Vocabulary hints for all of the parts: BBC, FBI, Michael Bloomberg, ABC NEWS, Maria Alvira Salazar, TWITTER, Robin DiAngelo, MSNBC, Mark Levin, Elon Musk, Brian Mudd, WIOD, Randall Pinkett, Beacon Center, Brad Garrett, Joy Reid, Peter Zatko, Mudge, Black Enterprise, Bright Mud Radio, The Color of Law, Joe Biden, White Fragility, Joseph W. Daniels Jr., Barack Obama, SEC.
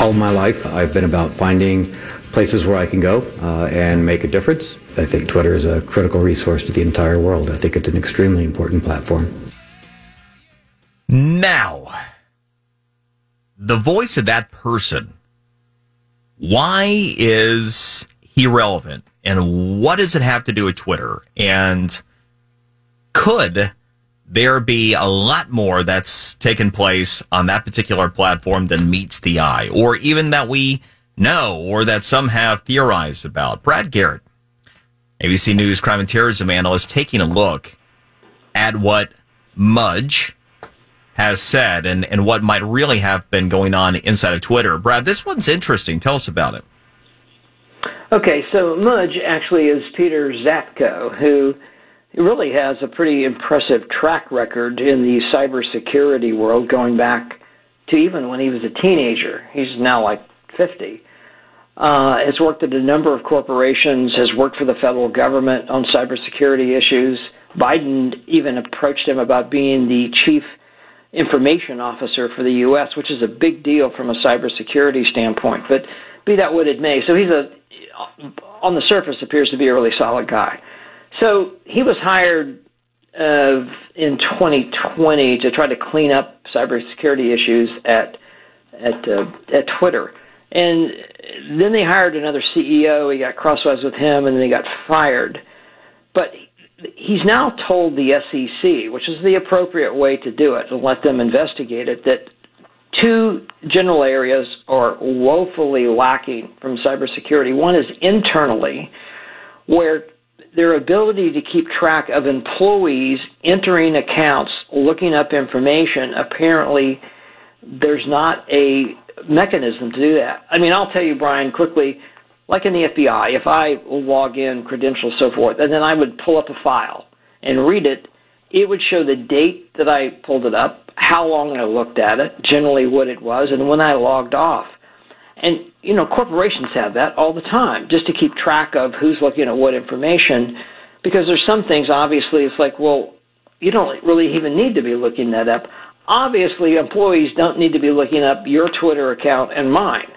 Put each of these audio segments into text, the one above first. All my life, I've been about finding places where I can go and make a difference. I think Twitter is a critical resource to the entire world. I think it's an extremely important platform. Now, the voice of that person, why is he relevant? And what does it have to do with Twitter? And could there be a lot more that's taken place on that particular platform than meets the eye, or even that we know, or that some have theorized about? Brad Garrett, ABC News crime and terrorism analyst, taking a look at what Mudge has said and what might really have been going on inside of Twitter. Brad, this one's interesting. Tell us about it. Okay, so Mudge actually is Peter Zatko, who really has a pretty impressive track record in the cybersecurity world, going back to even when he was a teenager. He's now like 50. Has worked at a number of corporations, has worked for the federal government on cybersecurity issues. Biden even approached him about being the chief information officer for the U.S., which is a big deal from a cybersecurity standpoint. But be that what it may, so he's on the surface appears to be a really solid guy. So he was hired in 2020 to try to clean up cybersecurity issues at Twitter. And then they hired another CEO. He got crosswise with him, and then he got fired. But he's now told the SEC, which is the appropriate way to do it, to let them investigate it, that two general areas are woefully lacking from cybersecurity. One is internally, where their ability to keep track of employees entering accounts, looking up information, apparently there's not a mechanism to do that. I mean, I'll tell you, Brian, quickly, like in the FBI, if I log in, credentials, so forth, and then I would pull up a file and read it, it would show the date that I pulled it up, how long I looked at it, generally what it was, and when I logged off. And, you know, corporations have that all the time, just to keep track of who's looking at what information, because there's some things, obviously, it's like, well, you don't really even need to be looking that up. Obviously, employees don't need to be looking up your Twitter account and mine.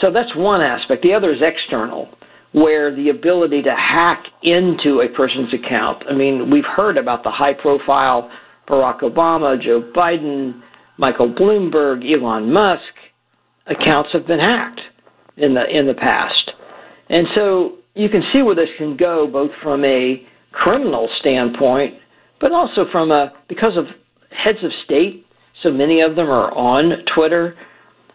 So that's one aspect. The other is external, where the ability to hack into a person's account. I mean, we've heard about the high-profile Barack Obama, Joe Biden, Michael Bloomberg, Elon Musk. Accounts have been hacked in the past. And so you can see where this can go, both from a criminal standpoint, but also from because of heads of state, so many of them are on Twitter.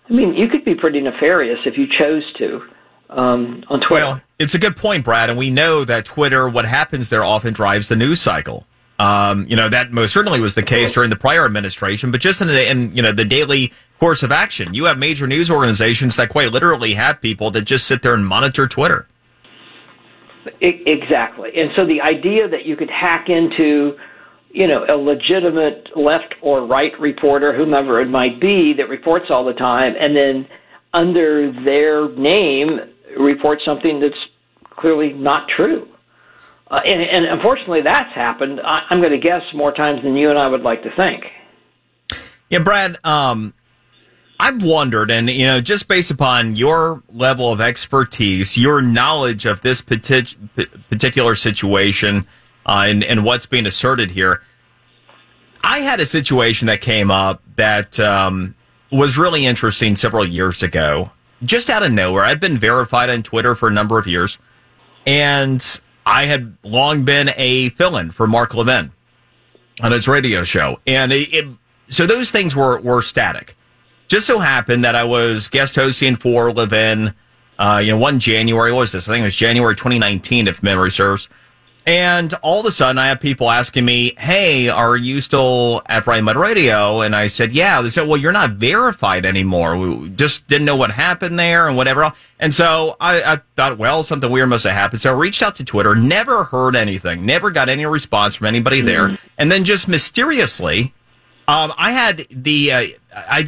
I mean, you could be pretty nefarious if you chose to on Twitter. Well, it's a good point, Brad, and we know that Twitter, what happens there often drives the news cycle. You know, that most certainly was the case during the prior administration, but just in the daily course of action, you have major news organizations that quite literally have people that just sit there and monitor Twitter. Exactly. And so the idea that you could hack into, you know, a legitimate left or right reporter, whomever it might be, that reports all the time, and then under their name report something that's clearly not true. And unfortunately, that's happened, I'm going to guess, more times than you and I would like to think. Yeah, Brad, I've wondered, and, you know, just based upon your level of expertise, your knowledge of this particular situation and what's being asserted here, I had a situation that came up that was really interesting several years ago. Just out of nowhere, I'd been verified on Twitter for a number of years, and I had long been a fill-in for Mark Levin on his radio show. And so those things were static. Just so happened that I was guest hosting for Levin, one January. What was this? I think it was January 2019, if memory serves. And all of a sudden, I have people asking me, hey, are you still at Bright Mud Radio? And I said, yeah. They said, well, you're not verified anymore. We just didn't know what happened there and whatever else. And so I thought, well, something weird must have happened. So I reached out to Twitter, never heard anything, never got any response from anybody there. And then just mysteriously, I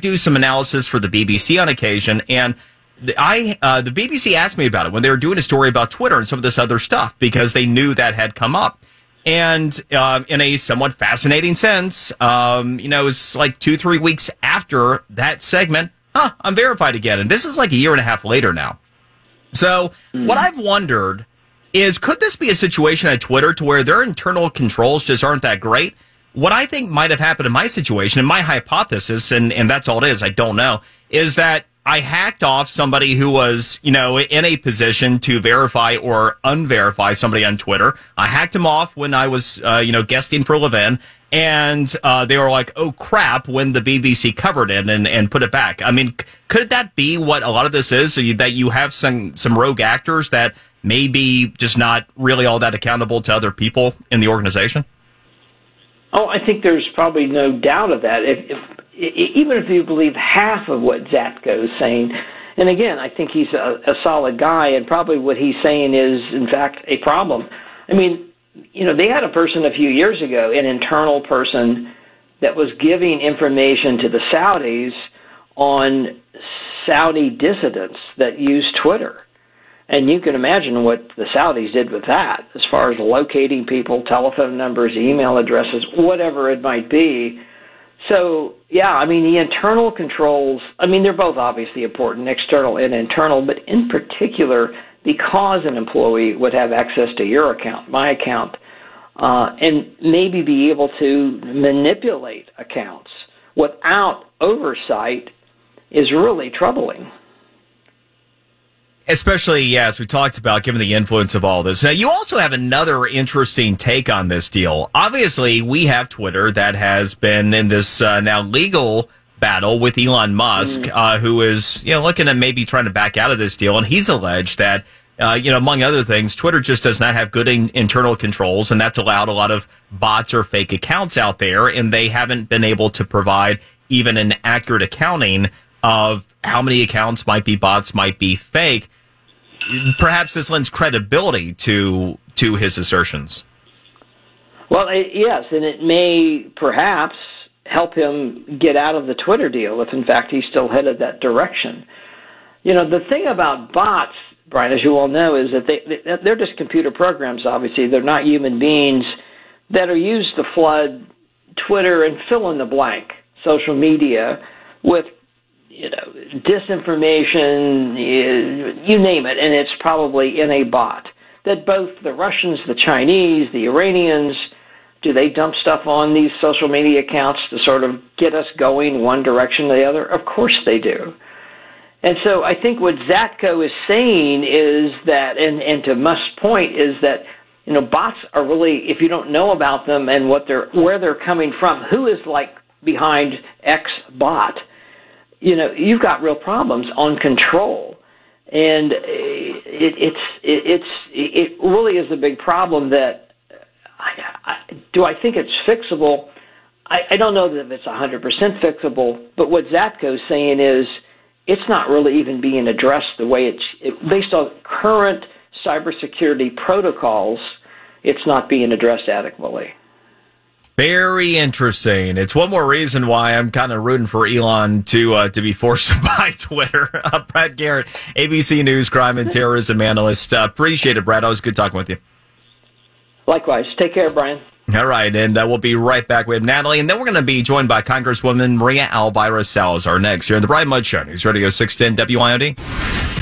do some analysis for the BBC on occasion, and the BBC asked me about it when they were doing a story about Twitter and some of this other stuff, because they knew that had come up. And in a somewhat fascinating sense, it was like 2-3 weeks after that segment, huh, I'm verified again. And this is like a year and a half later now. So what I've wondered is, could this be a situation at Twitter to where their internal controls just aren't that great? What I think might have happened in my situation, and my hypothesis, and that's all it is, I don't know, is that I hacked off somebody who was, you know, in a position to verify or unverify somebody on Twitter. I hacked him off when I was, you know, guesting for Levin, and they were like, oh, crap, when the BBC covered it and put it back. I mean, could that be what a lot of this is, so you, that you have some rogue actors that may be just not really all that accountable to other people in the organization? Oh, I think there's probably no doubt of that. Even if you believe half of what Zatko is saying, and again, I think he's a solid guy, and probably what he's saying is, in fact, a problem. I mean, you know, they had a person a few years ago, an internal person that was giving information to the Saudis on Saudi dissidents that use Twitter. And you can imagine what the Saudis did with that, as far as locating people, telephone numbers, email addresses, whatever it might be. So, yeah, I mean, the internal controls, I mean, they're both obviously important, external and internal, but in particular, because an employee would have access to your account, my account, and maybe be able to manipulate accounts without oversight is really troubling. Especially, yeah, as we talked about, given the influence of all this. Now, you also have another interesting take on this deal. Obviously, we have Twitter that has been in this now legal battle with Elon Musk, who is, you know, looking at maybe trying to back out of this deal. And he's alleged that, you know, among other things, Twitter just does not have good internal controls, and that's allowed a lot of bots or fake accounts out there, and they haven't been able to provide even an accurate accounting of how many accounts might be bots, might be fake. Perhaps this lends credibility to his assertions. Well, yes, and it may perhaps help him get out of the Twitter deal if, in fact, he's still headed that direction. You know, the thing about bots, Brian, as you all know, is that they're just computer programs, obviously. They're not human beings that are used to flood Twitter and fill-in-the-blank social media with, you know, disinformation, you name it, and it's probably in a bot that both the Russians, the Chinese, the Iranians, do they dump stuff on these social media accounts to sort of get us going one direction or the other? Of course they do. And so I think what Zatko is saying is that, and to Musk's point, is that, you know, bots are really, if you don't know about them and what they're, where they're coming from, who is like behind X bot, you know, you've got real problems on control, and it really is a big problem. That do I think it's fixable? I don't know that it's 100% fixable, but what Zatko's saying is it's not really even being addressed the way it's based on current cybersecurity protocols. It's not being addressed adequately. Very interesting. It's one more reason why I'm kind of rooting for Elon to be forced to buy Twitter. Brad Garrett, ABC News crime and terrorism analyst. Appreciate it, Brad. Always good talking with you. Likewise. Take care, Brian. All right, and we'll be right back with Natalie, and then we're going to be joined by Congresswoman Maria Alvira Salazar next here on the Brian Mudd Show, News Radio 610 WIOD.